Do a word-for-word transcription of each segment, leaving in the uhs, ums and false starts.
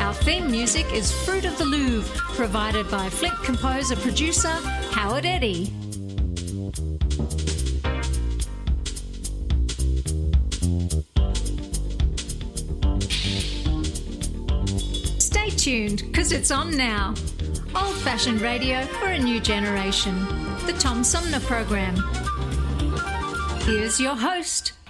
Our theme music is Fruit of the Louvre, provided by Flint composer-producer Howard Eddy. Stay tuned, because it's on now. Old-fashioned radio for a new generation. The Tom Sumner Program. Here's your host.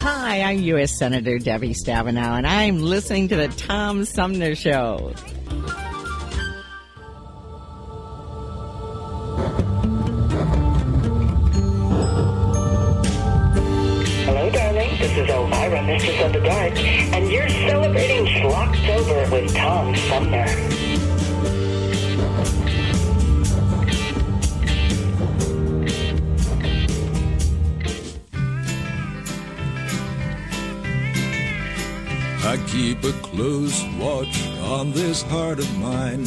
Hi, I'm U S Senator Debbie Stabenow, and I'm listening to the Tom Sumner Show. Hello, darling. This is Elvira, Mistress of the Dark, and you're celebrating Schlocktober with Tom Sumner. I keep a close watch on this heart of mine.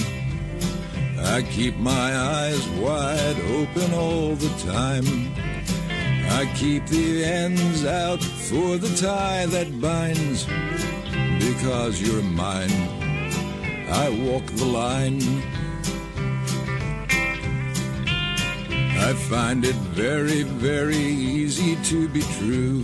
I keep my eyes wide open all the time. I keep the ends out for the tie that binds. Because you're mine, I walk the line. I find it very, very easy to be true.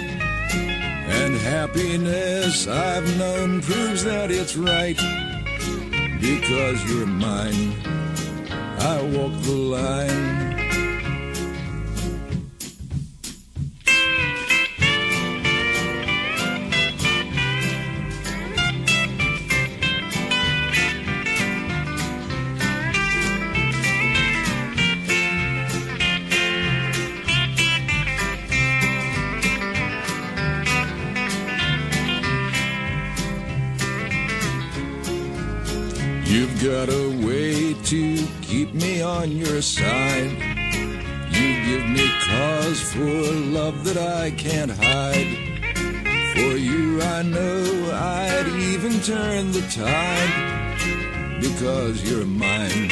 And happiness I've known proves that it's right. Because you're mine, I walk the line. Got a way to keep me on your side. You give me cause for love that I can't hide. For you I know I'd even turn the tide. Because you're mine,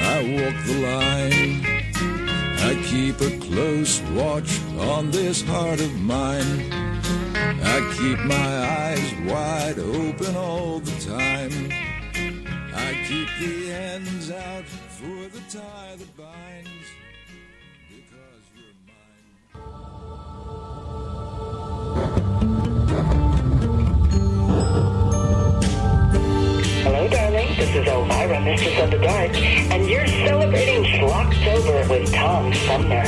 I walk the line. I keep a close watch on this heart of mine. I keep my eyes wide open all the time. I keep the ends out for the tie that binds, because you're mine. Hello, darling. This is Elvira, Mistress of the Dark, and you're celebrating Schlocktober with Tom Sumner.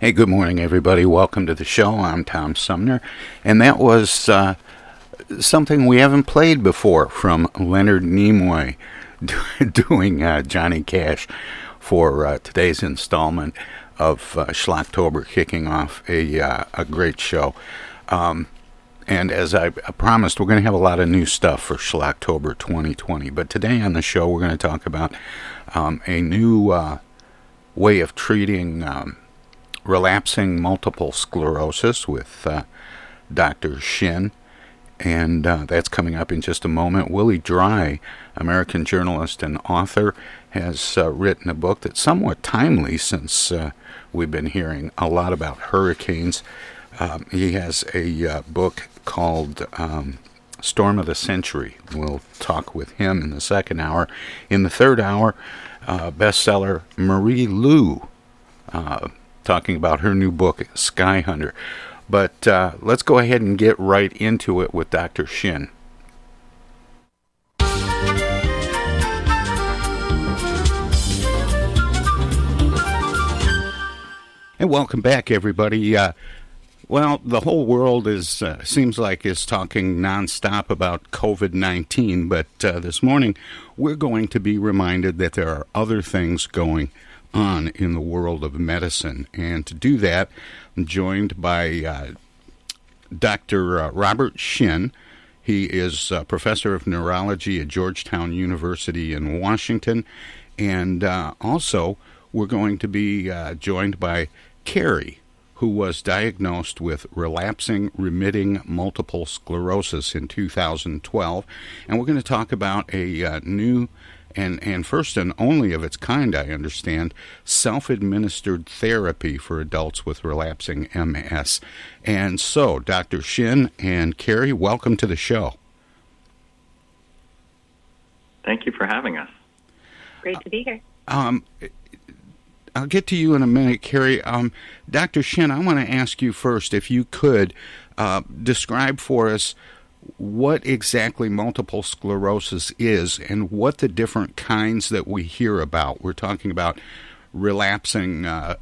Hey, good morning, everybody. Welcome to the show. I'm Tom Sumner. And that was uh, something we haven't played before from Leonard Nimoy doing uh, Johnny Cash for uh, today's installment of uh, Schlocktober, kicking off a, uh, a great show. Um, and as I promised, we're going to have a lot of new stuff for Schlocktober twenty twenty. But today on the show, we're going to talk about um, a new uh, way of treating... Um, relapsing multiple sclerosis with uh, Doctor Shin, and uh, that's coming up in just a moment. Willie Dry, American journalist and author, has uh, written a book that's somewhat timely since uh, we've been hearing a lot about hurricanes. Um, he has a uh, book called um, Storm of the Century. We'll talk with him in the second hour. In the third hour, uh, bestseller Marie Lu, uh, talking about her new book, Skyhunter. But uh, let's go ahead and get right into it with Doctor Shin. And welcome back, everybody. Uh, well, the whole world is uh, seems like is talking nonstop about covid nineteen, but uh, this morning we're going to be reminded that there are other things going on in the world of medicine. And to do that, I'm joined by uh, Doctor Robert Shin. He is a professor of neurology at Georgetown University in Washington. And uh, also, we're going to be uh, joined by Kerry, who was diagnosed with relapsing remitting multiple sclerosis in two thousand twelve. And we're going to talk about a uh, new and, and first and only of its kind, I understand, self-administered therapy for adults with relapsing M S. And so, Doctor Shin and Kerry, welcome to the show. Thank you for having us. Great to be here. Um. I'll get to you in a minute, Kerry. Um, Doctor Shin, I want to ask you first, if you could, uh, describe for us what exactly multiple sclerosis is and what the different kinds that we hear about. We're talking about relapsing uh,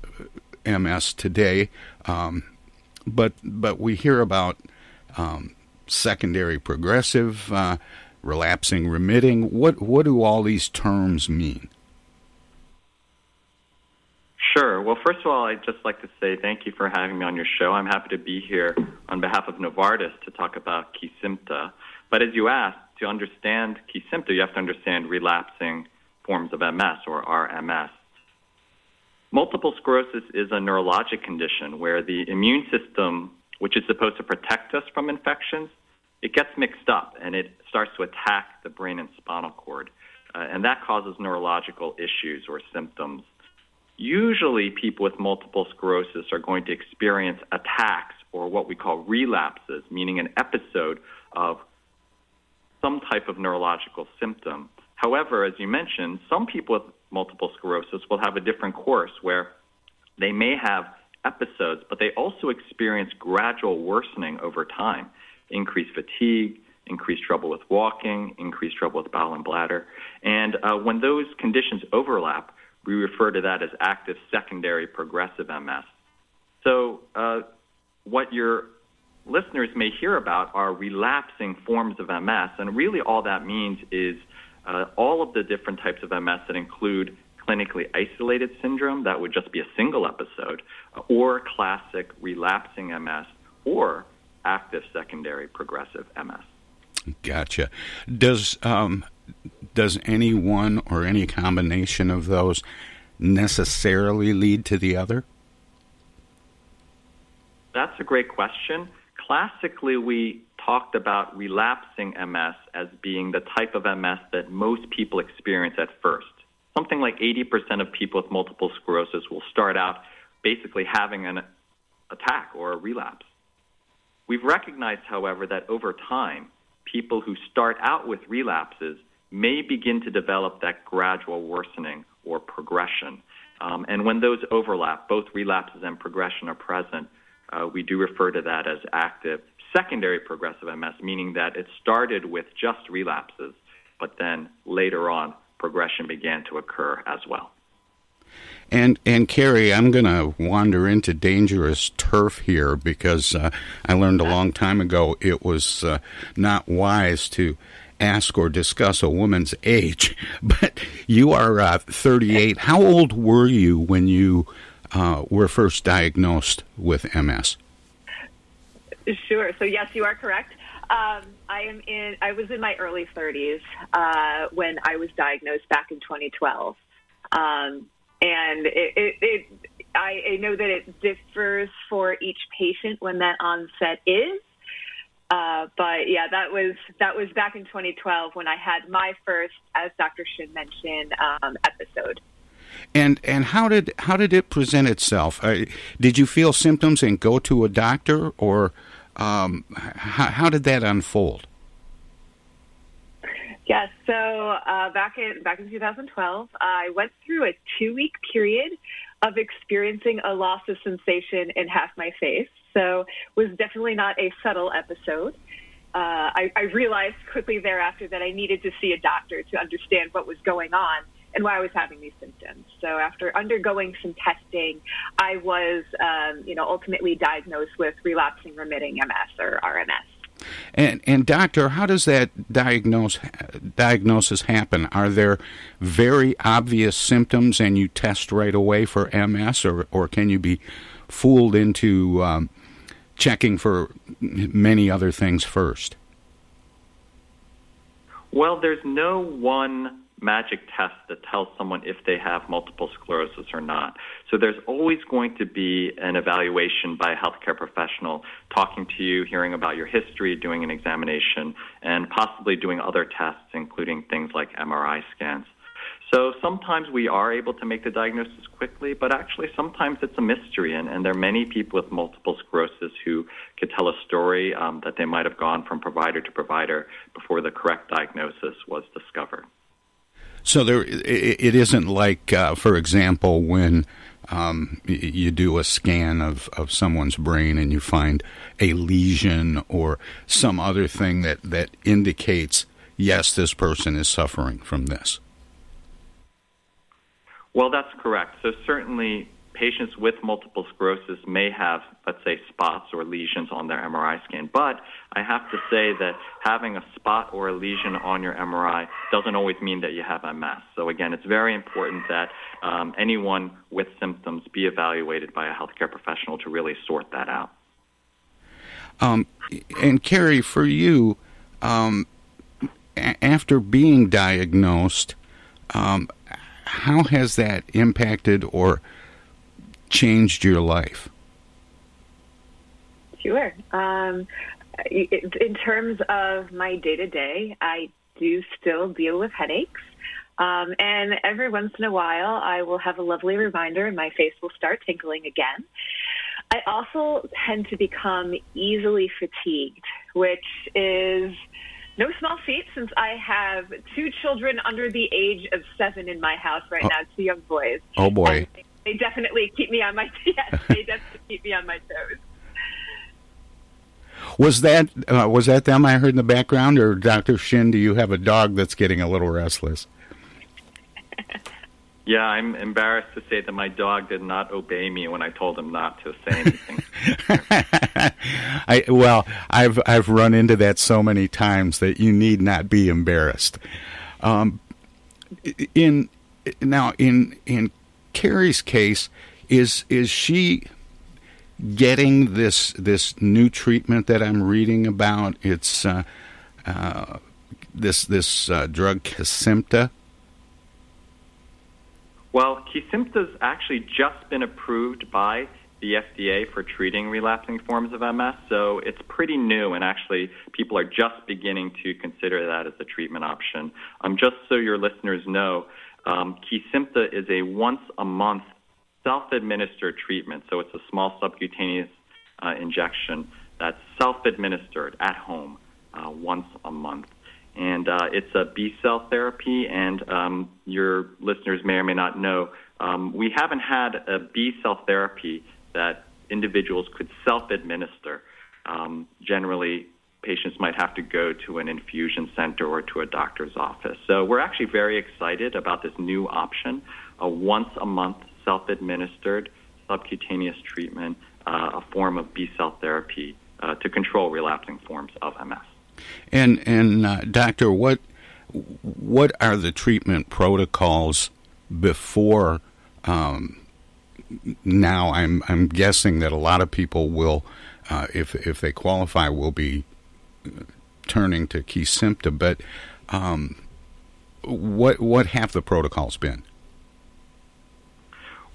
M S today, um, but but we hear about um, secondary progressive, uh, relapsing remitting. What what do all these terms mean? Sure. Well, first of all, I'd just like to say thank you for having me on your show. I'm happy to be here on behalf of Novartis to talk about Kesimpta. But as you asked, to understand Kesimpta, you have to understand relapsing forms of M S or R M S. Multiple sclerosis is a neurologic condition where the immune system, which is supposed to protect us from infections, it gets mixed up and it starts to attack the brain and spinal cord. Uh, and that causes neurological issues or symptoms. Usually people with multiple sclerosis are going to experience attacks or what we call relapses, meaning an episode of some type of neurological symptom. However, as you mentioned, some people with multiple sclerosis will have a different course where they may have episodes, but they also experience gradual worsening over time, increased fatigue, increased trouble with walking, increased trouble with bowel and bladder. And uh, when those conditions overlap, we refer to that as active secondary progressive M S. So uh, what your listeners may hear about are relapsing forms of M S, and really all that means is uh, all of the different types of M S that include clinically isolated syndrome, that would just be a single episode, or classic relapsing M S, or active secondary progressive M S. Gotcha. Does... Um Does any one or any combination of those necessarily lead to the other? That's a great question. Classically, we talked about relapsing M S as being the type of M S that most people experience at first. Something like eighty percent of people with multiple sclerosis will start out basically having an attack or a relapse. We've recognized, however, that over time, people who start out with relapses may begin to develop that gradual worsening or progression. Um, and when those overlap, both relapses and progression are present, uh, we do refer to that as active secondary progressive M S, meaning that it started with just relapses, but then later on, progression began to occur as well. And, and Kerry, I'm going to wander into dangerous turf here because uh, I learned a long time ago it was uh, not wise to ask or discuss a woman's age, but you are uh, thirty-eight. How old were you when you uh, were first diagnosed with M S? Sure. So yes, you are correct. Um, I am in. I was in my early thirties uh, when I was diagnosed back in twenty twelve, um, and it, it, it, I, I know that it differs for each patient when that onset is. Uh, but yeah, that was that was back in twenty twelve when I had my first, as Doctor Shin mentioned, um, episode. And and how did how did it present itself? Uh, did you feel symptoms and go to a doctor, or um, how, how did that unfold? Yes, so uh, back in back in two thousand twelve, I went through a two-week period of experiencing a loss of sensation in half my face. So was definitely not a subtle episode. Uh, I, I realized quickly thereafter that I needed to see a doctor to understand what was going on and why I was having these symptoms. So after undergoing some testing, I was, um, you know, ultimately diagnosed with relapsing remitting M S or R M S. And, and doctor, how does that diagnose, diagnosis happen? Are there very obvious symptoms and you test right away for M S, or, or can you be fooled into um, checking for many other things first? Well, there's no one magic test that tells someone if they have multiple sclerosis or not. So there's always going to be an evaluation by a healthcare professional talking to you, hearing about your history, doing an examination, and possibly doing other tests, including things like M R I scans. So sometimes we are able to make the diagnosis quickly, but actually sometimes it's a mystery, and, and there are many people with multiple sclerosis who could tell a story um, that they might have gone from provider to provider before the correct diagnosis was discovered. So there, it isn't like, uh, for example, when um, you do a scan of, of someone's brain and you find a lesion or some other thing that, that indicates, yes, this person is suffering from this. Well, that's correct. So certainly patients with multiple sclerosis may have, let's say, spots or lesions on their M R I scan. But I have to say that having a spot or a lesion on your M R I doesn't always mean that you have M S. So again, it's very important that um, anyone with symptoms be evaluated by a healthcare professional to really sort that out. Um, and Kerry, for you, um, a- after being diagnosed, um, how has that impacted or changed your life? Sure. Um, in terms of my day-to-day, I do still deal with headaches. Um, and every once in a while, I will have a lovely reminder and my face will start tinkling again. I also tend to become easily fatigued, which is no small feat, since I have two children under the age of seven in my house right oh. now, two young boys. Oh, boy. And they definitely keep me on my yes, they definitely keep me on my toes. Was that uh, was that them I heard in the background, or Doctor Shin, do you have a dog that's getting a little restless? Yeah, I'm embarrassed to say that my dog did not obey me when I told him not to say anything. I, well, I've I've run into that so many times that you need not be embarrassed. Um, in now in in Kerry's case, is is she getting this this new treatment that I'm reading about? It's uh, uh, this this uh, drug Kesimpta. Well, Kesimpta's actually just been approved by the F D A for treating relapsing forms of M S, so it's pretty new, and actually people are just beginning to consider that as a treatment option. Um, just so your listeners know, um, Kesimpta is a once-a-month self-administered treatment, so it's a small subcutaneous uh, injection that's self-administered at home uh, once a month. And uh, it's a B-cell therapy, and um, your listeners may or may not know, um, we haven't had a B-cell therapy that individuals could self-administer. Um, generally, patients might have to go to an infusion center or to a doctor's office. So we're actually very excited about this new option, a once-a-month self-administered subcutaneous treatment, uh, a form of B-cell therapy uh, to control relapsing forms of M S. And and uh, doctor, what what are the treatment protocols before um, now? I'm I'm guessing that a lot of people will, uh, if if they qualify, will be turning to Kesimpta. But um, what what have the protocols been?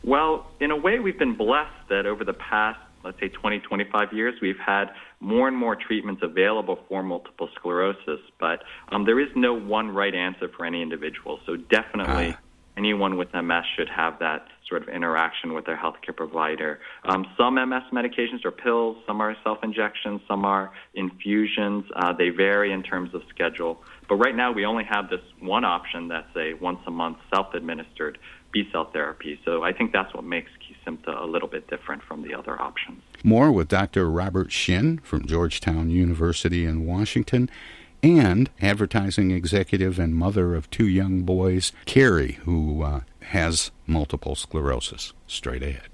Well, in a way, we've been blessed that over the past let's say twenty, twenty-five years, we've had more and more treatments available for multiple sclerosis, but um, there is no one right answer for any individual. So definitely uh. anyone with M S should have that sort of interaction with their healthcare provider. Um, some M S medications are pills, some are self-injections, some are infusions. Uh, they vary in terms of schedule. But right now we only have this one option that's a once-a-month self-administered B-cell therapy. So I think that's what makes Kesimpta a little bit different from the other options. More with Doctor Robert Shin from Georgetown University in Washington, and advertising executive and mother of two young boys, Kerry, who uh, has multiple sclerosis. Straight ahead.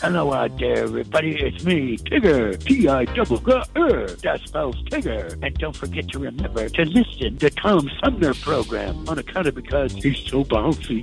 Hello out there, everybody. It's me, Tigger. T I double G R. That spells Tigger. And don't forget to remember to listen to Tom Sumner program on account of because he's so bouncy.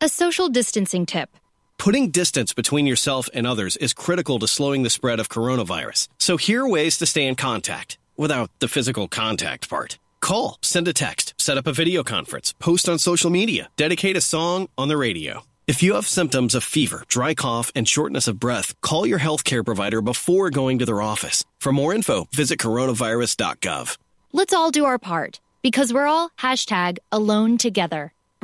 A social distancing tip. Putting distance between yourself and others is critical to slowing the spread of coronavirus. So here are ways to stay in contact without the physical contact part. Call, send a text, set up a video conference, post on social media, dedicate a song on the radio. If you have symptoms of fever, dry cough, and shortness of breath, call your healthcare provider before going to their office. For more info, visit coronavirus dot gov. Let's all do our part, because we're all hashtag alone together.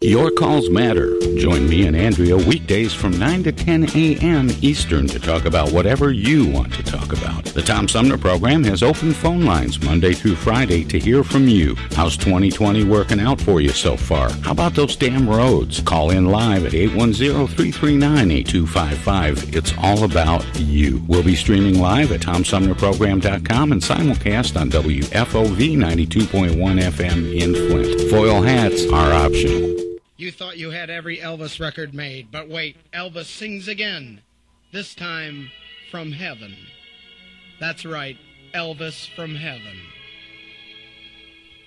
Your calls matter. Join me and Andrea weekdays from nine to ten a.m. Eastern to talk about whatever you want to talk about. The Tom Sumner Program has open phone lines Monday through Friday to hear from you. How's twenty twenty working out for you so far? How about those damn roads? Call in live at eight one zero, three three nine, eight two five five. It's all about you. We'll be streaming live at tom sumner program dot com and simulcast on W F O V ninety-two point one F M in Flint. Foil hats are optional. You thought you had every Elvis record made, but wait, Elvis sings again, this time from heaven. That's right, Elvis from heaven.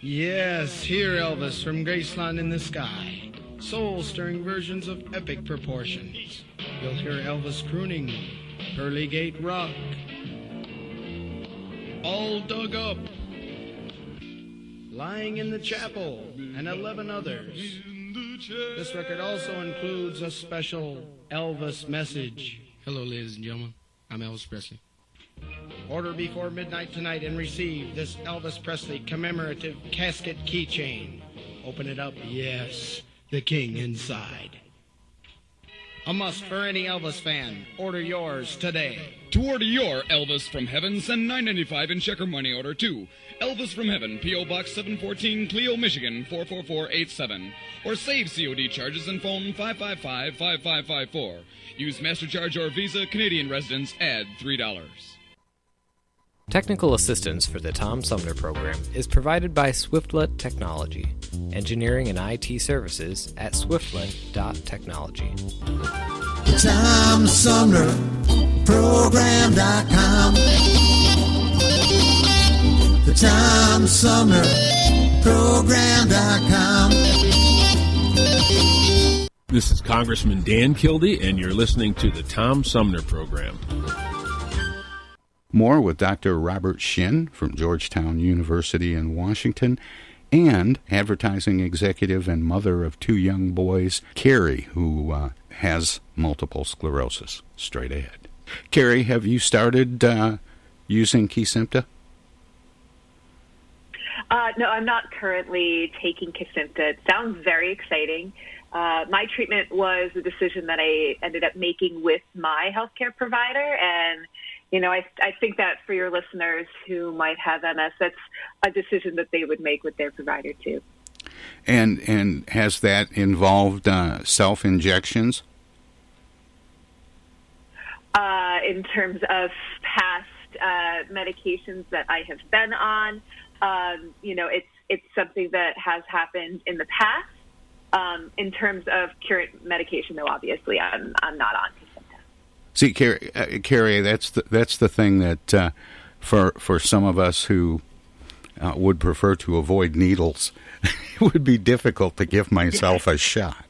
Yes, hear Elvis from Graceland in the sky, soul-stirring versions of epic proportions. You'll hear Elvis crooning, Pearly Gate Rock, all dug up, lying in the chapel, and eleven others. This record also includes a special Elvis message. Hello, ladies and gentlemen. I'm Elvis Presley. Order before midnight tonight and receive this Elvis Presley commemorative casket keychain. Open it up. Yes, the king inside. A must for any Elvis fan. Order yours today. To order your Elvis from Heaven, send nine dollars and ninety-five cents in check or money order to Elvis from Heaven, P O. Box seven fourteen, Clio, Michigan, four four four eight seven. Or save C O D charges and phone five five five, five five five four. Use MasterCharge or Visa. Canadian residents add three dollars. Technical assistance for the Tom Sumner Program is provided by Swiftlet Technology, engineering and I T services at swiftlet dot technology. The Tom Sumner Program dot com. The Tom Sumner Program dot com. This is Congressman Dan Kildee, and you're listening to the Tom Sumner Program. More with Doctor Robert Shin from Georgetown University in Washington, and advertising executive and mother of two young boys, Kerry, who uh, has multiple sclerosis. Straight ahead. Kerry, have you started uh, using Kesimpta? Uh, no, I'm not currently taking Kesimpta. It sounds very exciting. Uh, my treatment was a decision that I ended up making with my healthcare provider. And, you know, I, I think that for your listeners who might have M S, that's a decision that they would make with their provider too. And and has that involved uh, self-injections? Uh, in terms of past uh, medications that I have been on, um, you know, it's it's something that has happened in the past. Um, in terms of current medication, though, obviously, I'm I'm not on Kesimpta. See, Kerry, uh, Kerry, that's the, that's the thing that uh, for for some of us who uh, would prefer to avoid needles, it would be difficult to give myself a shot.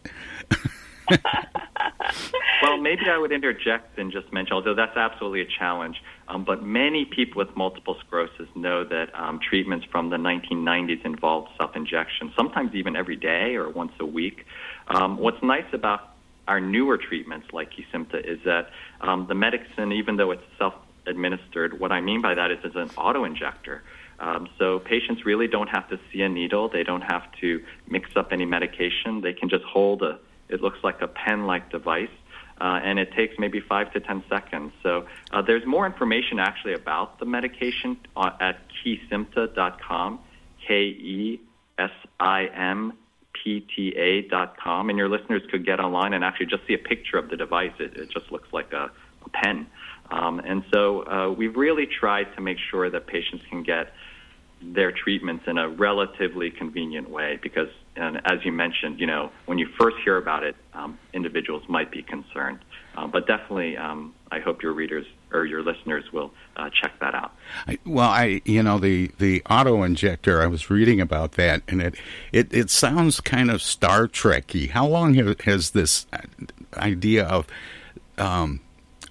Well, maybe I would interject and just mention, although that's absolutely a challenge, um, but many people with multiple sclerosis know that um, treatments from the nineteen nineties involved self-injection, sometimes even every day or once a week. Um, what's nice about our newer treatments like Kesimpta is that um, the medicine, even though it's self-administered, what I mean by that is it's an auto-injector. Um, so patients really don't have to see a needle. They don't have to mix up any medication. They can just hold a, it looks like a pen-like device. Uh, and it takes maybe five to ten seconds. So uh, there's more information actually about the medication at kesimpta dot com, K E S I M P T A dot com. And your listeners could get online and actually just see a picture of the device. It, it just looks like a, a pen. Um, and so uh, we've really tried to make sure that patients can get their treatments in a relatively convenient way because, and as you mentioned, you know, when you first hear about it, um, individuals might be concerned. Uh, but definitely, um, I hope your readers or your listeners will uh, check that out. I, well, I, you know, the, the auto-injector, I was reading about that, and it, it, it sounds kind of Star Trek-y. How long has this idea of um,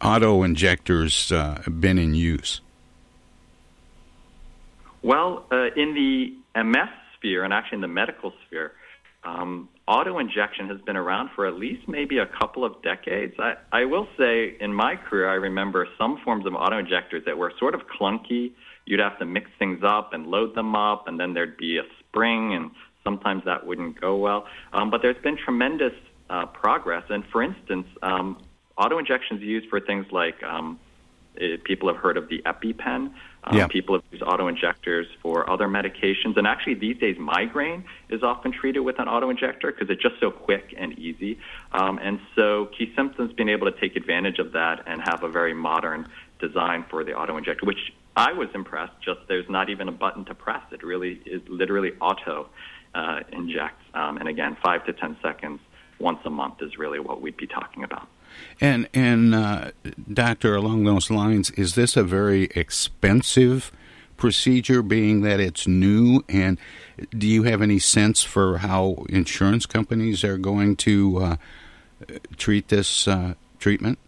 auto-injectors uh, been in use? Well, uh, in the M S sphere, and actually in the medical sphere, um, auto-injection has been around for at least maybe a couple of decades. I, I will say in my career, I remember some forms of auto-injectors that were sort of clunky. You'd have to mix things up and load them up, and then there'd be a spring, and sometimes that wouldn't go well. Um, but there's been tremendous uh, progress. And for instance, um, auto-injection is used for things like um, it, people have heard of the EpiPen. Um, yeah. People have used auto-injectors for other medications. And actually, these days, migraine is often treated with an auto-injector because it's just so quick and easy. Um, and so Kesimpta's been able to take advantage of that and have a very modern design for the auto-injector, which I was impressed, just there's not even a button to press. It really is literally auto-injects. Uh, um, and again, five to ten seconds once a month is really what we'd be talking about. And, and uh, Doctor, along those lines, is this a very expensive procedure, being that it's new? And do you have any sense for how insurance companies are going to uh, treat this uh, treatment?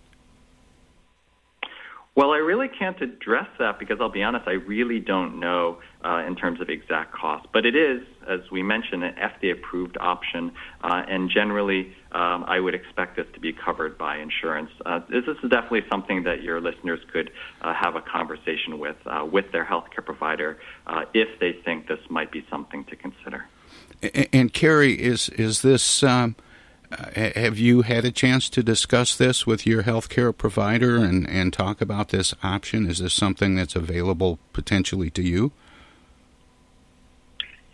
Well, I really can't address that because I'll be honest, I really don't know uh, in terms of exact cost. But it is, as we mentioned, an F D A-approved option, uh, and generally um, I would expect this to be covered by insurance. Uh, this is definitely something that your listeners could uh, have a conversation with, uh, with their healthcare provider uh, if they think this might be something to consider. And, and Kerry, is, is this... Um Uh, have you had a chance to discuss this with your healthcare provider and, and talk about this option? Is this something that's available potentially to you?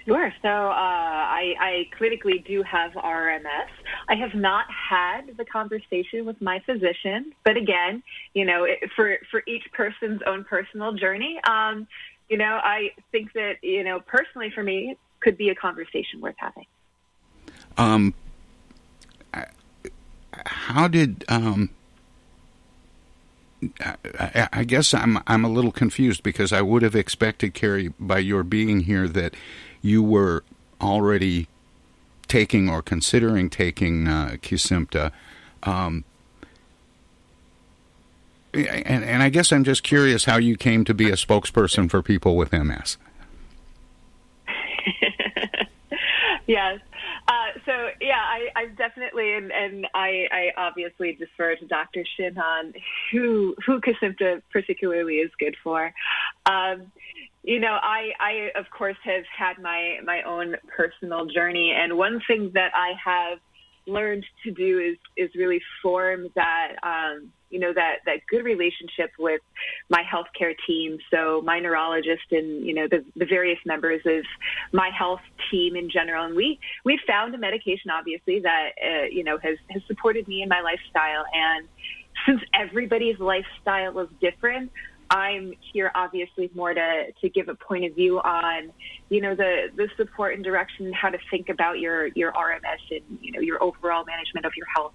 Sure. So uh, I, I clinically do have R M S. I have not had the conversation with my physician, but again, you know, it, for for each person's own personal journey, um, you know, I think that, you know, personally for me, it could be a conversation worth having. Um. How did um, I, I guess I'm I'm a little confused because I would have expected, Kerry, by your being here, that you were already taking or considering taking uh, Kesimpta. Um, and, and I guess I'm just curious how you came to be a spokesperson for people with M S. Yes. Uh, so, yeah, I, I've definitely, and, and I, I obviously defer to Doctor Shin on who, who Kesimpta particularly is good for. Um, you know, I, I, of course, have had my, my own personal journey. And one thing that I have learned to do is, is really form that, um, you know, that, that good relationship with my healthcare team. So my neurologist and, you know, the, the various members of my health team in general. And we, we found a medication, obviously, that, uh, you know, has, has supported me in my lifestyle. And since everybody's lifestyle is different, I'm here obviously more to, to give a point of view on, you know, the, the support and direction, how to think about your, your R M S and, you know, your overall management of your health.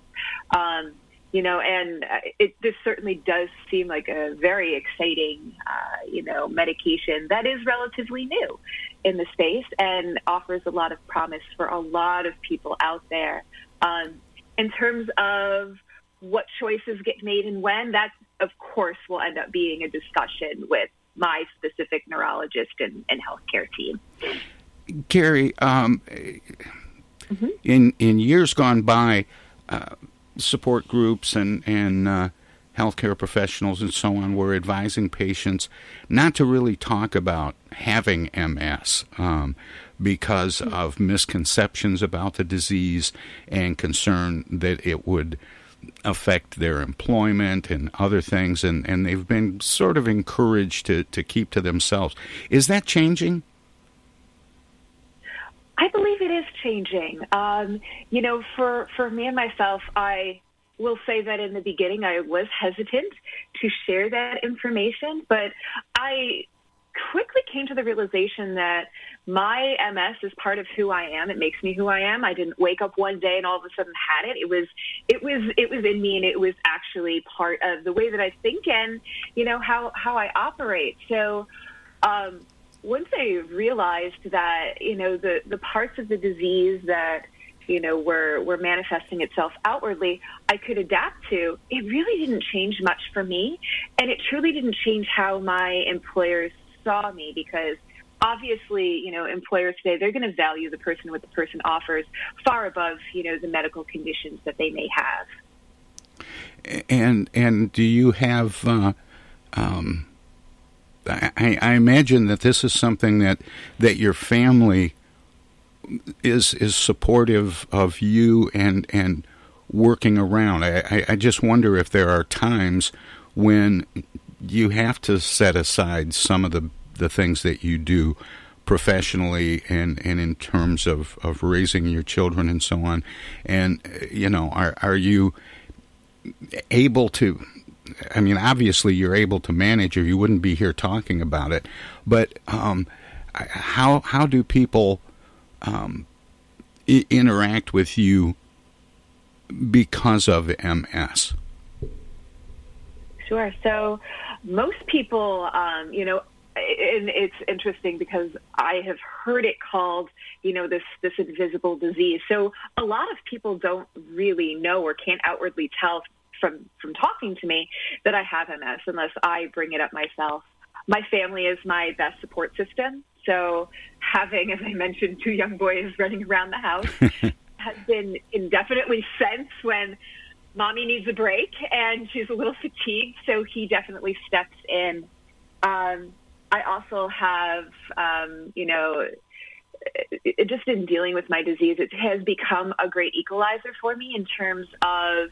Um, you know, and it, this certainly does seem like a very exciting, uh, you know, medication that is relatively new in the space and offers a lot of promise for a lot of people out there. Um, in terms of what choices get made and when, that's, of course, will end up being a discussion with my specific neurologist and, and healthcare team. Kerry, um, mm-hmm. in in years gone by, uh, support groups and and uh, healthcare professionals and so on were advising patients not to really talk about having M S um, because mm-hmm. of misconceptions about the disease and concern that it would affect their employment and other things, and, and they've been sort of encouraged to, to keep to themselves. Is that changing? I believe it is changing. Um, you know, for, for me and myself, I will say that in the beginning I was hesitant to share that information, but I quickly came to the realization that my M S is part of who I am. It makes me who I am. I didn't wake up one day and all of a sudden had it. It was, it was, it was in me, and it was actually part of the way that I think and, you know, how, how I operate. So, um, once I realized that, you know, the, the parts of the disease that, you know, were, were manifesting itself outwardly, I could adapt to, it really didn't change much for me. And it truly didn't change how my employers saw me, because obviously, you know, employers today, they're going to value the person, what the person offers, far above, you know, the medical conditions that they may have. And and do you have, uh, um, I, I imagine that this is something that, that your family is is supportive of you and, and working around. I, I just wonder if there are times when you have to set aside some of the, the things that you do professionally and, and in terms of, of raising your children and so on. And, you know, are are you able to, I mean, obviously you're able to manage or you wouldn't be here talking about it, but um, how, how do people um, I- interact with you because of M S? Sure. So most people, um, you know, and it's interesting because I have heard it called, you know, this, this invisible disease. So a lot of people don't really know or can't outwardly tell from, from talking to me that I have M S unless I bring it up myself. My family is my best support system. So having, as I mentioned, two young boys running around the house has been indefinitely since when Mommy needs a break and she's a little fatigued, so he definitely steps in. Um, I also have, um, you know, it, just in dealing with my disease, it has become a great equalizer for me in terms of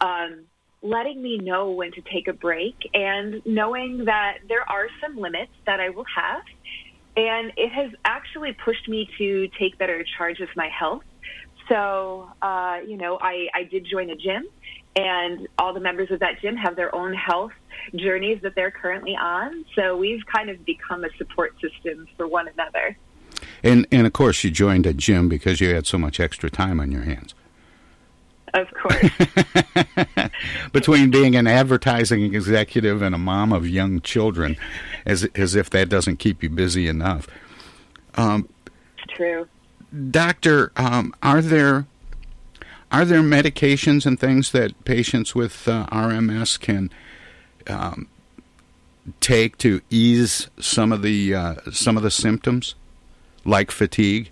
um, letting me know when to take a break and knowing that there are some limits that I will have. And it has actually pushed me to take better charge of my health. So, uh, you know, I, I did join a gym, and all the members of that gym have their own health journeys that they're currently on. So we've kind of become a support system for one another. And, and of course, you joined a gym because you had so much extra time on your hands. Of course. Between being an advertising executive and a mom of young children, as, as if that doesn't keep you busy enough. Um, it's true. Doctor, um, are there are there medications and things that patients with uh, R M S can um, take to ease some of the uh, some of the symptoms, like fatigue?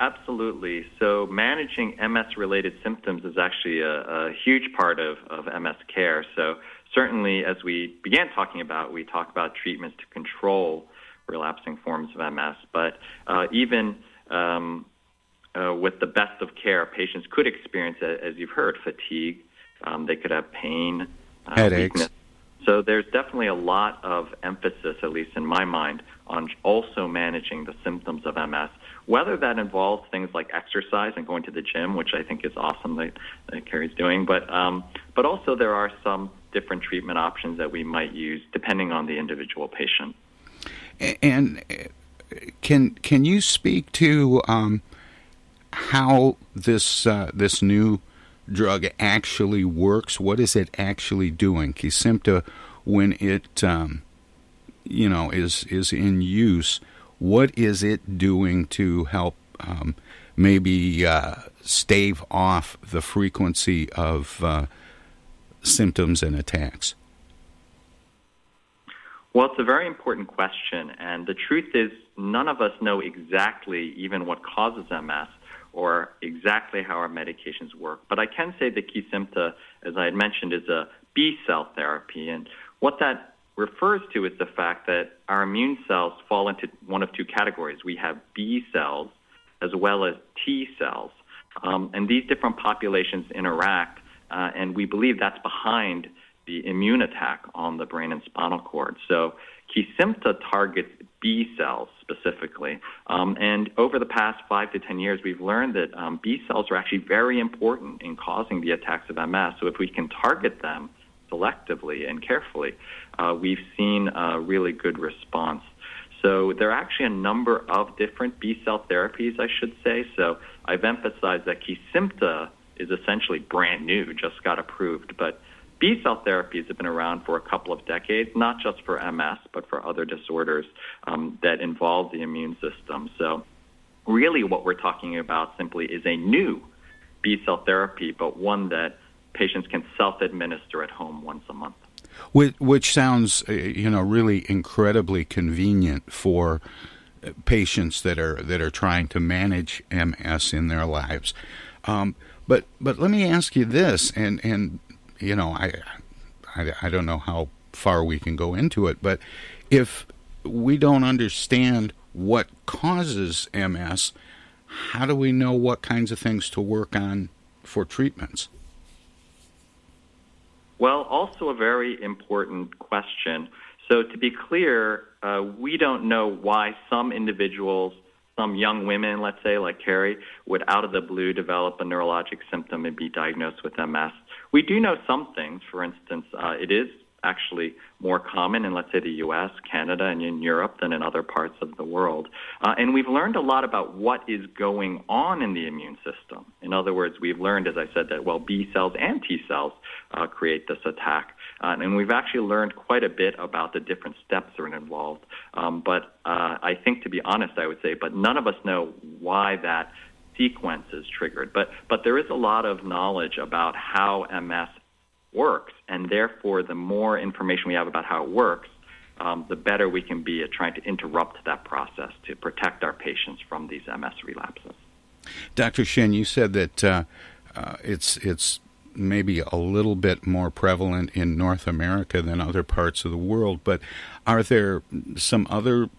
Absolutely. So managing M S-related symptoms is actually a, a huge part of, of M S care. So certainly, as we began talking about, we talk about treatments to control relapsing forms of M S. But uh, even um, uh, with the best of care, patients could experience, as you've heard, fatigue. Um, they could have pain, uh, headaches. Weakness. So there's definitely a lot of emphasis, at least in my mind, on also managing the symptoms of M S, whether that involves things like exercise and going to the gym, which I think is awesome that, that Kerry's doing, but um, but also there are some different treatment options that we might use depending on the individual patient. And can can you speak to um, how this uh, this new drug actually works? What is it actually doing? Kesimpta, when it um, you know is is in use, what is it doing to help um, maybe uh, stave off the frequency of uh, symptoms and attacks? Well, it's a very important question, and the truth is none of us know exactly even what causes M S or exactly how our medications work. But I can say that Kesimpta, as I had mentioned, is a B-cell therapy, and what that refers to is the fact that our immune cells fall into one of two categories. We have B cells as well as T cells, um, and these different populations interact, uh, and we believe that's behind the immune attack on the brain and spinal cord. So Kesimpta targets B cells specifically, um, and over the past five to ten years, we've learned that um, B cells are actually very important in causing the attacks of M S, so if we can target them selectively and carefully, uh, we've seen a really good response. So there are actually a number of different B-cell therapies, I should say. So I've emphasized that Kesimpta is essentially brand new, just got approved. But B-cell therapies have been around for a couple of decades, not just for M S, but for other disorders um, that involve the immune system. So really what we're talking about simply is a new B-cell therapy, but one that patients can self-administer at home once a month. Which, which sounds, you know, really incredibly convenient for patients that are that are trying to manage M S in their lives. Um, but but let me ask you this, and and you know, I, I I don't know how far we can go into it, but if we don't understand what causes M S, how do we know what kinds of things to work on for treatments? Well, also a very important question. So to be clear, uh, we don't know why some individuals, some young women, let's say, like Kerry, would out of the blue develop a neurologic symptom and be diagnosed with M S. We do know some things. For instance, uh, it is actually more common in, let's say, the U S, Canada, and in Europe than in other parts of the world. Uh, and we've learned a lot about what is going on in the immune system. In other words, we've learned, as I said, that, well, B cells and T cells uh, create this attack. Uh, and we've actually learned quite a bit about the different steps that are involved. Um, but uh, I think, to be honest, I would say, but none of us know why that sequence is triggered. But, but there is a lot of knowledge about how M S works, and therefore the more information we have about how it works, um, the better we can be at trying to interrupt that process to protect our patients from these M S relapses. Doctor Shin, you said that uh, uh, it's it's maybe a little bit more prevalent in North America than other parts of the world, but are there some other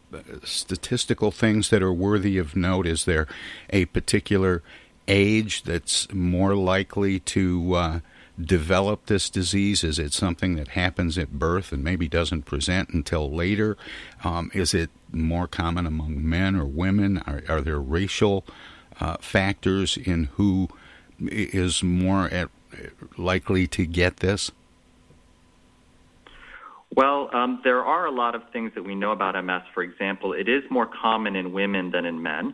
statistical things that are worthy of note? Is there a particular age that's more likely to uh, develop this disease? Is it something that happens at birth and maybe doesn't present until later? Um, is it more common among men or women? Are, are there racial uh, factors in who is more at, likely to get this? Well, um, there are a lot of things that we know about M S. For example, it is more common in women than in men.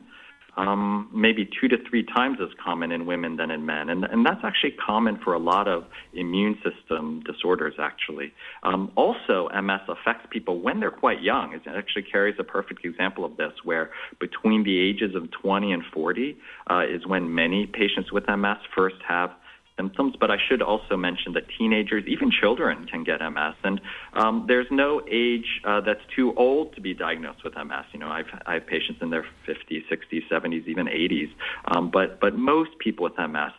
um, maybe two to three times as common in women than in men. And, and that's actually common for a lot of immune system disorders, actually. Um, also, M S affects people when they're quite young. It actually carries a perfect example of this, where between the ages of twenty and forty uh, is when many patients with M S first have symptoms, but I should also mention that teenagers, even children, can get M S, and um, there's no age uh, that's too old to be diagnosed with M S. You know, I've I have patients in their fifties, sixties, seventies, even eighties, um, but but most people with M S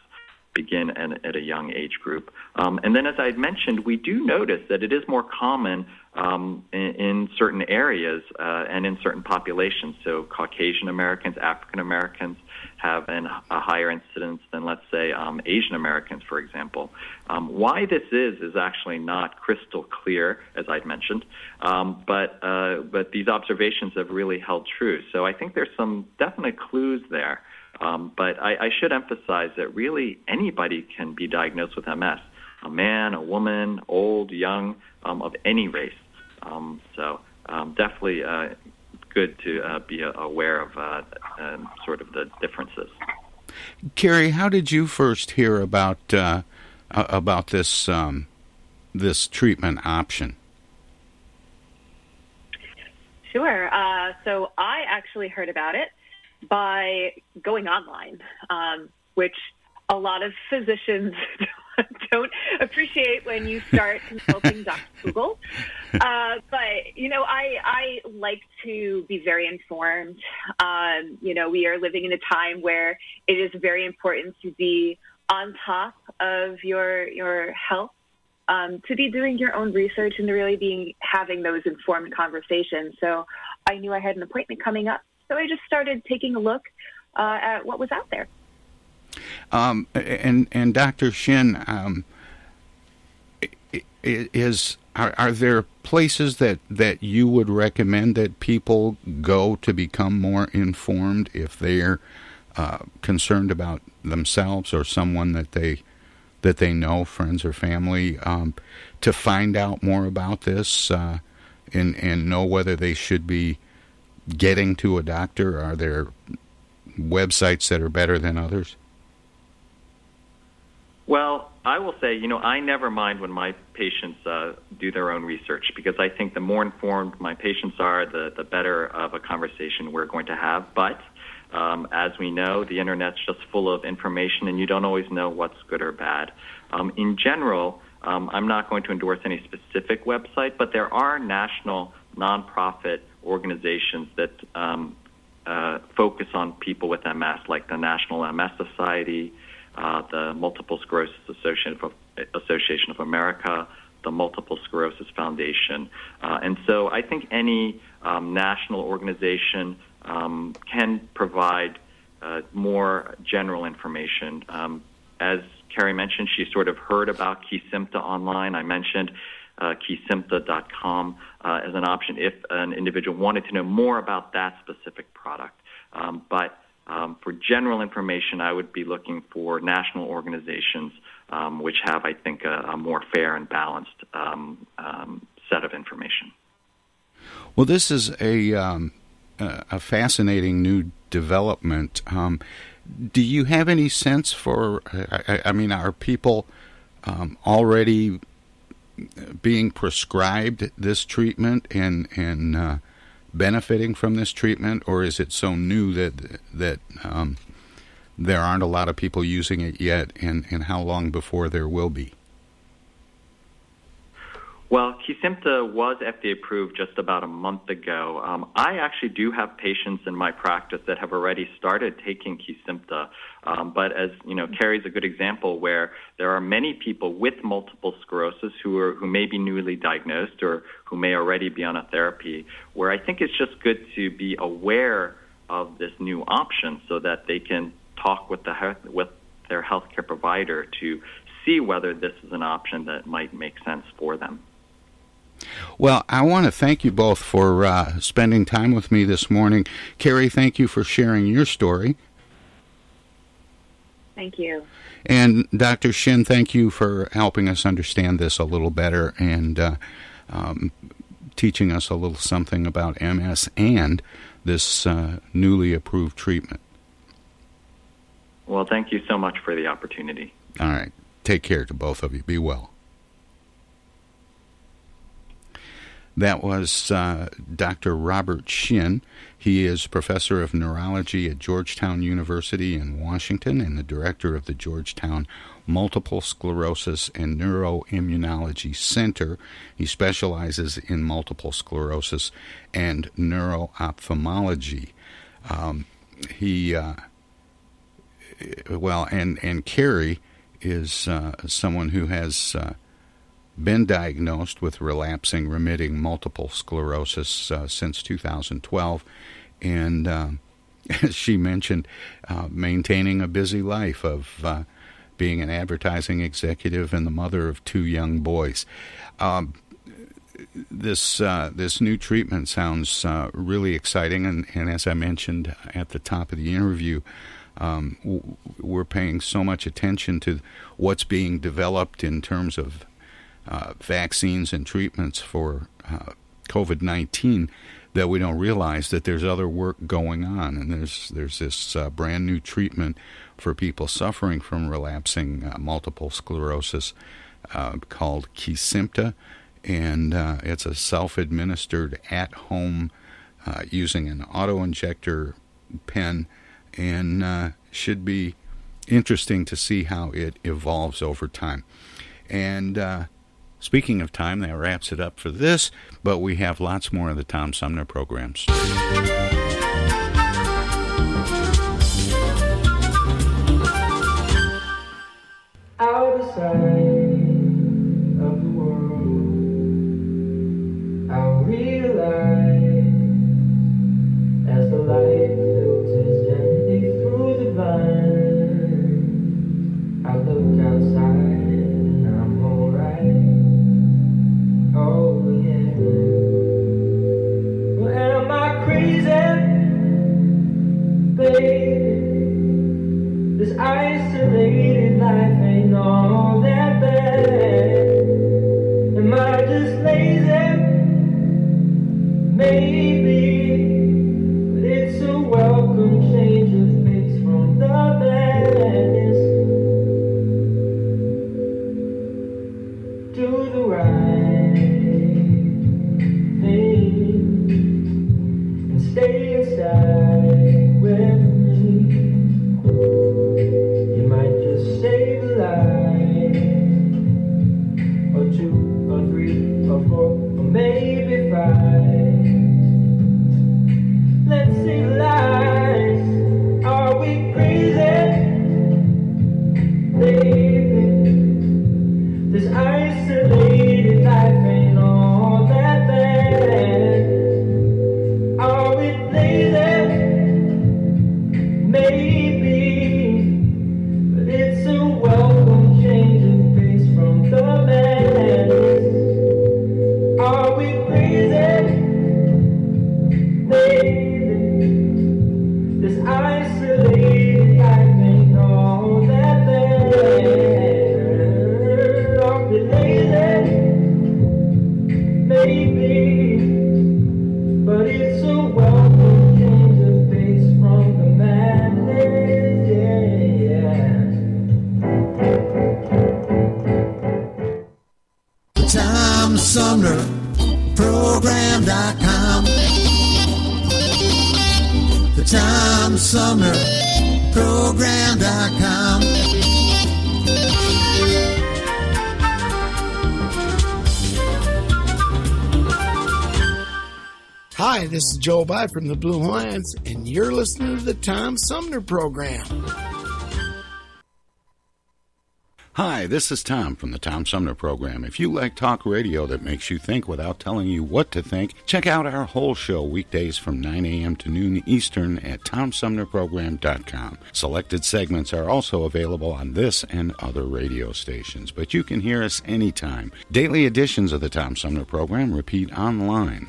begin at, at a young age group. Um, and then, as I mentioned, we do notice that it is more common um, in, in certain areas uh, and in certain populations. So Caucasian Americans, African Americans have an, a higher incidence than, let's say, um, Asian Americans, for example. Um, why this is is actually not crystal clear, as I'd mentioned, um, but uh, but these observations have really held true. So I think there's some definite clues there. Um, but I, I should emphasize that really anybody can be diagnosed with M S, a man, a woman, old, young, um, of any race. Um, so um, definitely uh, good to uh, be aware of uh, uh, sort of the differences. Kerry, how did you first hear about uh, about this um, this treatment option? Sure. Uh, so I actually heard about it by going online, um, which a lot of physicians don't appreciate when you start consulting Doctor Google. Uh, but, you know, I, I like to be very informed. Um, you know, we are living in a time where it is very important to be on top of your your health, um, to be doing your own research and to really being having those informed conversations. So I knew I had an appointment coming up. So I just started taking a look uh, at what was out there. Um, and and Doctor Shin, um, is are, are there places that, that you would recommend that people go to become more informed if they're uh, concerned about themselves or someone that they that they know, friends or family, um, to find out more about this uh, and and know whether they should be getting to a doctor? Are there websites that are better than others? Well, I will say, you know, I never mind when my patients uh, do their own research, because I think the more informed my patients are, the, the better of a conversation we're going to have. But um, as we know, the Internet's just full of information, and you don't always know what's good or bad. Um, in general, um, I'm not going to endorse any specific website, but there are national nonprofit organizations that um, uh, focus on people with M S, like the National M S Society, uh, the Multiple Sclerosis Association of, Association of America, the Multiple Sclerosis Foundation. Uh, and so I think any um, national organization um, can provide uh, more general information. Um, as Kerry mentioned, she sort of heard about Kesimpta online. I mentioned Uh, Kesimpta dot com uh, as an option if an individual wanted to know more about that specific product. Um, but um, for general information, I would be looking for national organizations um, which have, I think, a, a more fair and balanced um, um, set of information. Well, this is a um, a fascinating new development. Um, do you have any sense for, I, I mean, are people um, already being prescribed this treatment and and uh, benefiting from this treatment, or is it so new that that um, there aren't a lot of people using it yet, and, and how long before there will be? Well, Kesimpta was F D A approved just about a month ago. Um, I actually do have patients in my practice that have already started taking Kesimpta. Um, but as you know, Kerry's a good example where there are many people with multiple sclerosis who are who may be newly diagnosed or who may already be on a therapy, where I think it's just good to be aware of this new option so that they can talk with the with their healthcare provider to see whether this is an option that might make sense for them. Well, I want to thank you both for uh, spending time with me this morning. Kerry, thank you for sharing your story. Thank you. And Doctor Shin, thank you for helping us understand this a little better and uh, um, teaching us a little something about M S and this uh, newly approved treatment. Well, thank you so much for the opportunity. All right. Take care to both of you. Be well. That was uh, Doctor Robert Shin. He is professor of neurology at Georgetown University in Washington and the director of the Georgetown Multiple Sclerosis and Neuroimmunology Center. He specializes in multiple sclerosis and neuro-ophthalmology. Um, he, uh, well, and, and Kerry is uh, someone who has... Uh, been diagnosed with relapsing remitting multiple sclerosis uh, since two thousand twelve, and uh, as she mentioned, uh, maintaining a busy life of uh, being an advertising executive and the mother of two young boys. Um, this uh, this new treatment sounds uh, really exciting, and, and as I mentioned at the top of the interview, um, w- we're paying so much attention to what's being developed in terms of Uh, vaccines and treatments for uh, COVID nineteen that we don't realize that there's other work going on, and there's there's this uh, brand new treatment for people suffering from relapsing uh, multiple sclerosis uh, called Kesimpta, and uh, it's a self-administered at home uh, using an auto-injector pen, and uh, should be interesting to see how it evolves over time. And uh, speaking of time, that wraps it up for this, but we have lots more of the Tom Sumner programs. Out of sight of the world, I realize as the light filters gently through the vines, I look outside. This isolated life ain't all that bad. Am I just lazy? Maybe, but it's a welcome change of pace from the badness to the right thing, and stay inside with. Maybe five. Let's see lies. Are we crazy? Baby, this isolated life ain't all that bad. Are we lazy? Maybe, but it's a welcome change of pace from the madness. Sumner Program dot com. The Tom Sumner Program dot com. Hi, this is Joel By from the Blue Lions, and you're listening to the Tom Sumner Program. Hi, this is Tom from the Tom Sumner Program. If you like talk radio that makes you think without telling you what to think, check out our whole show weekdays from nine a.m. to noon Eastern at tom sumner program dot com. Selected segments are also available on this and other radio stations, but you can hear us anytime. Daily editions of the Tom Sumner Program repeat online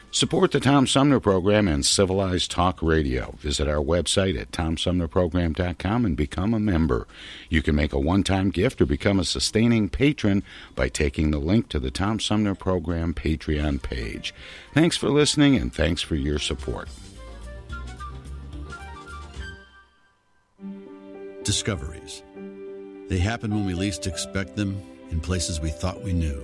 Support the Tom Sumner Program and Civilized Talk Radio. Visit our website at tom sumner program dot com and become a member. You can make a one-time gift or become a sustaining patron by taking the link to the Tom Sumner Program Patreon page. Thanks for listening, and thanks for your support. Discoveries. They happen when we least expect them, in places we thought we knew.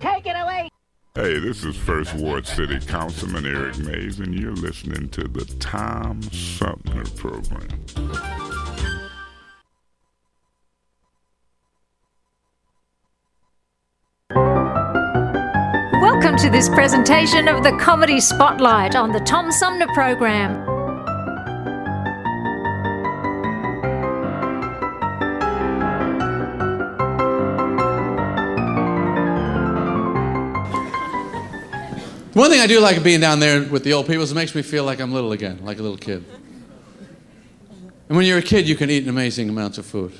Take it away. Hey, this is First Ward City Councilman Eric Mays, and you're listening to the Tom Sumner Program. Welcome to this presentation of the Comedy Spotlight on the Tom Sumner Program. One thing I do like being down there with the old people is it makes me feel like I'm little again, like a little kid. And when you're a kid, you can eat amazing amounts of food.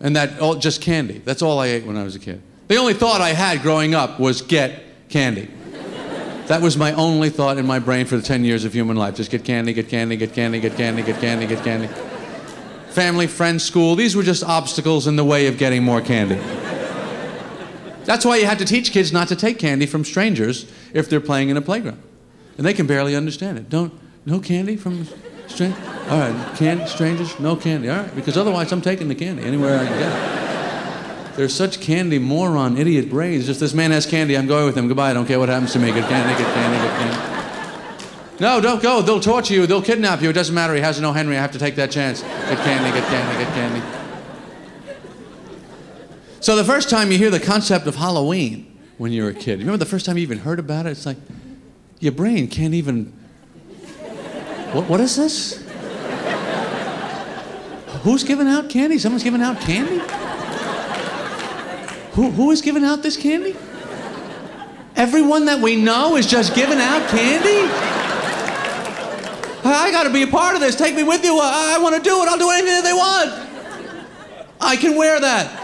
And that, all, just candy. That's all I ate when I was a kid. The only thought I had growing up was get candy. That was my only thought in my brain for the ten years of human life. Just get candy, get candy, get candy, get candy, get candy, get candy. Family, friends, school, these were just obstacles in the way of getting more candy. That's why you had to teach kids not to take candy from strangers if they're playing in a playground. And they can barely understand it. Don't, no candy from strangers? All right, candy, strangers, no candy. All right, because otherwise I'm taking the candy anywhere I can get it. There's such candy moron, idiot brains. Just this man has candy, I'm going with him. Goodbye, I don't care what happens to me. Get candy, get candy, get candy. No, don't go. They'll torture you. They'll kidnap you. It doesn't matter. He has no Henry. I have to take that chance. Get candy, get candy, get candy. So the first time you hear the concept of Halloween when you're a kid, remember the first time you even heard about it? It's like, your brain can't even, what, what is this? Who's giving out candy? Someone's giving out candy? Who, who is giving out this candy? Everyone that we know is just giving out candy? I gotta be a part of this. Take me with you. I, I wanna do it. I'll do anything that they want. I can wear that.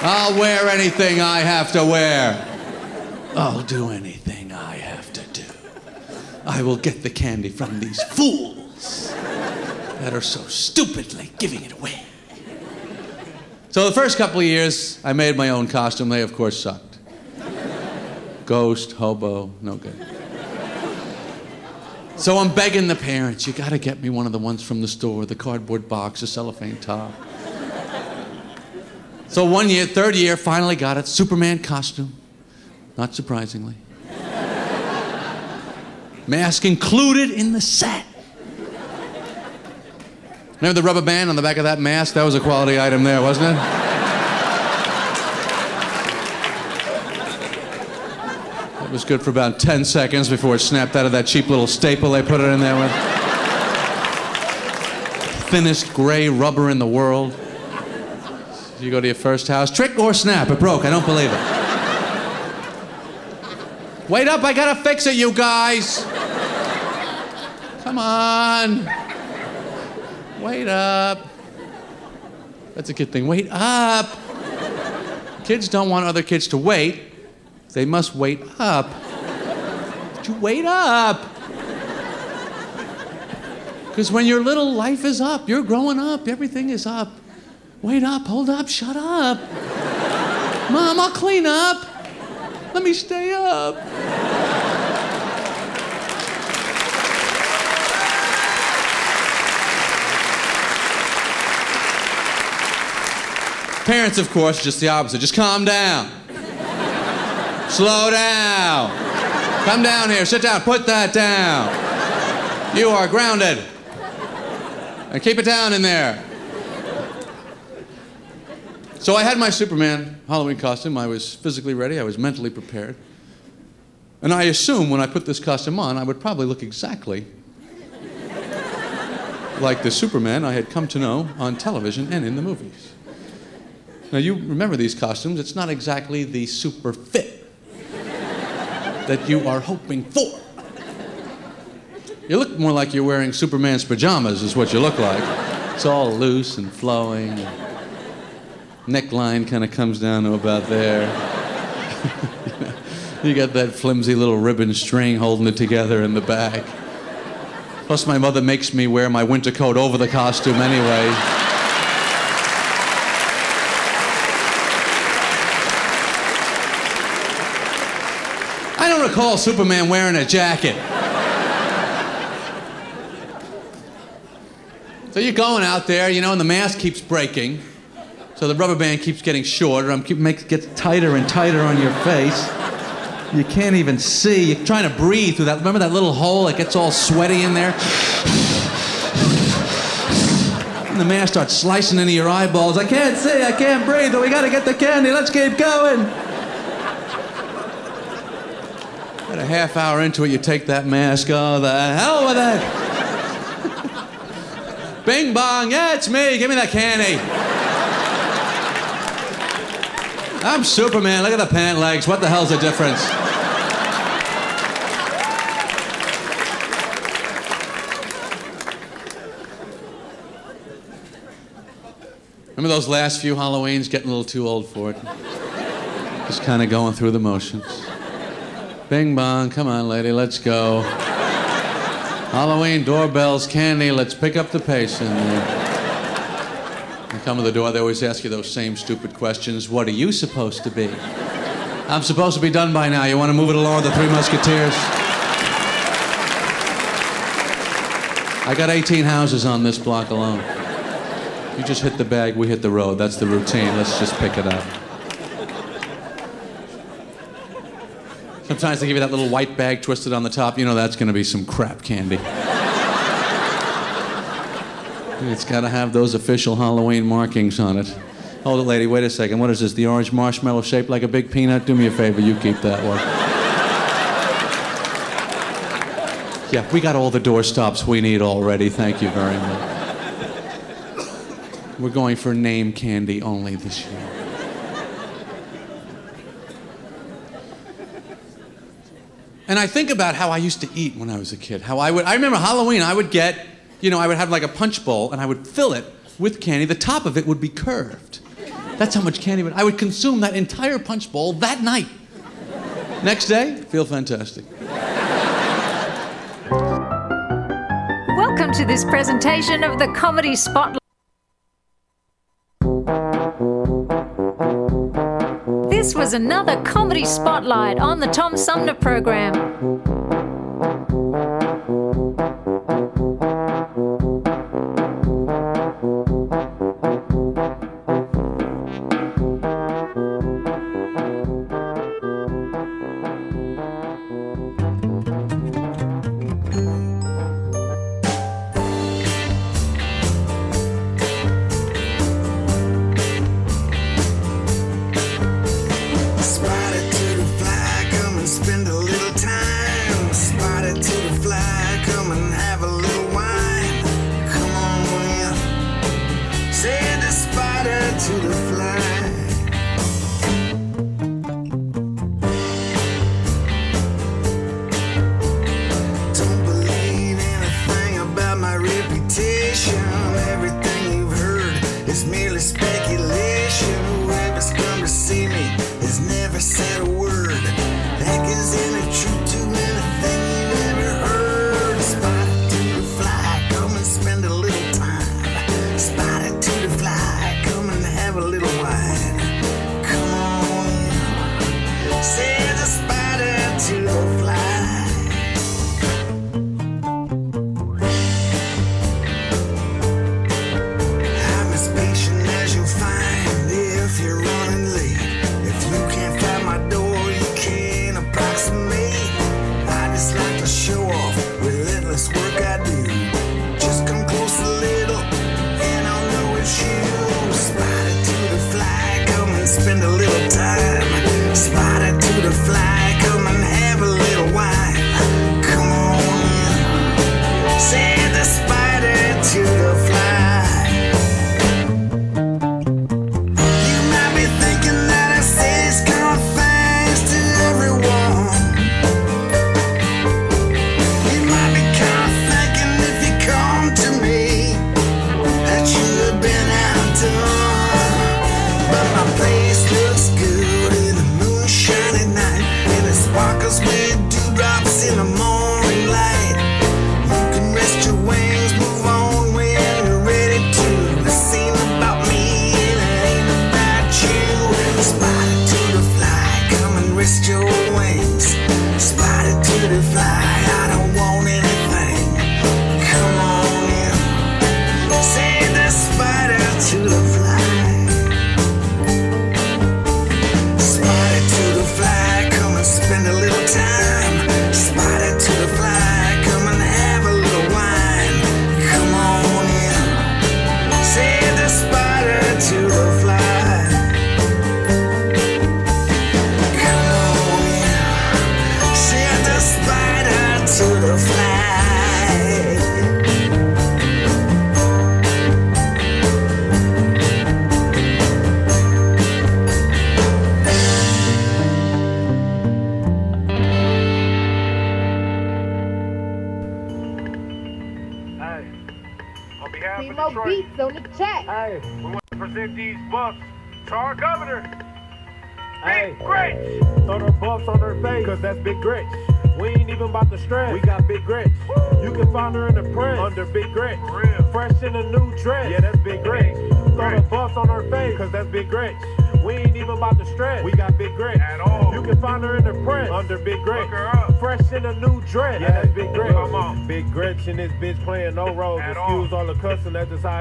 I'll wear anything I have to wear. I'll do anything I have to do. I will get the candy from these fools that are so stupidly giving it away. So the first couple of years, I made my own costume. They, of course, sucked. Ghost, hobo, no good. So I'm begging the parents, you gotta get me one of the ones from the store, the cardboard box, the cellophane top. So one year, third year, finally got it. Superman costume. Not surprisingly. Mask included in the set. Remember the rubber band on the back of that mask? That was a quality item there, wasn't it? That was good for about ten seconds before it snapped out of that cheap little staple they put it in there with. Thinnest gray rubber in the world. You go to your first house, trick or snap, it broke, I don't believe it. Wait up, I gotta fix it, you guys. Come on. Wait up. That's a kid thing, wait up. Kids don't want other kids to wait. They must wait up. But you wait up. Because when you're little, life is up. You're growing up, everything is up. Wait up, hold up, shut up. Mom, I'll clean up. Let me stay up. Parents, of course, just the opposite. Just calm down. Slow down. Come down here, sit down, put that down. You are grounded. And keep it down in there. So I had my Superman Halloween costume. I was physically ready. I was mentally prepared. And I assumed when I put this costume on, I would probably look exactly like the Superman I had come to know on television and in the movies. Now, you remember these costumes. It's not exactly the super fit that you are hoping for. You look more like you're wearing Superman's pajamas is what you look like. It's all loose and flowing. And neckline kind of comes down to about there. You know, you got that flimsy little ribbon string holding it together in the back. Plus, my mother makes me wear my winter coat over the costume anyway. I don't recall Superman wearing a jacket. So you're going out there, you know, and the mask keeps breaking. So the rubber band keeps getting shorter, um, keep, makes, gets tighter and tighter on your face. You can't even see. You're trying to breathe through that. Remember that little hole that gets all sweaty in there? And the man starts slicing into your eyeballs. I can't see, I can't breathe, but we gotta get the candy, let's keep going. About a half hour into it, you take that mask, oh, the hell with it. Bing bong, yeah, it's me, give me that candy. I'm Superman, look at the pant legs, what the hell's the difference? Remember those last few Halloweens, getting a little too old for it? Just kind of going through the motions. Bing bong, come on lady, let's go. Halloween, doorbells, candy, let's pick up the pace in there. You come to the door, they always ask you those same stupid questions. What are you supposed to be? I'm supposed to be done by now. You want to move it along, the Three Musketeers? I got eighteen houses on this block alone. You just hit the bag, we hit the road. That's the routine. Let's just pick it up. Sometimes they give you that little white bag twisted on the top. You know that's going to be some crap candy. It's got to have those official Halloween markings on it. Hold it, lady. Wait a second. What is this? The orange marshmallow shaped like a big peanut? Do me a favor. You keep that one. Yeah, we got all the door stops we need already. Thank you very much. We're going for name candy only this year. And I think about how I used to eat when I was a kid. How I would, I remember Halloween, I would get, you know, I would have like a punch bowl and I would fill it with candy. The top of it would be curved. That's how much candy, would, I would consume that entire punch bowl that night. Next day, feel fantastic. Welcome to this presentation of the Comedy Spotlight. This was another Comedy Spotlight on the Tom Sumner program.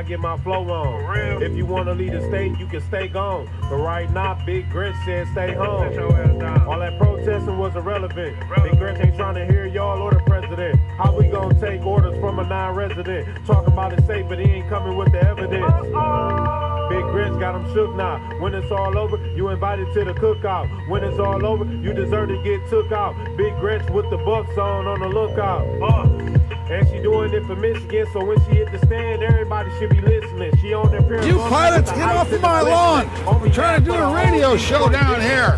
Get my flow on. For real. If you want to leave the state, you can stay gone. But right now, Big Grit said stay home. All that protesting was irrelevant. irrelevant. Big Grit ain't trying to hear y'all or the president. How we gonna take orders from a non-resident? Talking about it safe, but he ain't coming with the evidence. Uh-oh. Big Grit friends got them shook now. When it's all over, you invited to the cookout. When it's all over, you deserve to get took out. Big Gretch with the buffs on, on the lookout. Uh. And she doing it for Michigan, so when she hit the stand, everybody should be listening. She on their parents. You pilots, get off of my lawn. I'm trying to do a radio show down here.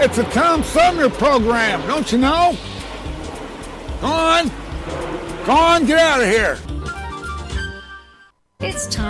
It's a Tom Sumner program, don't you know? Go on. Go on, get out of here. It's time.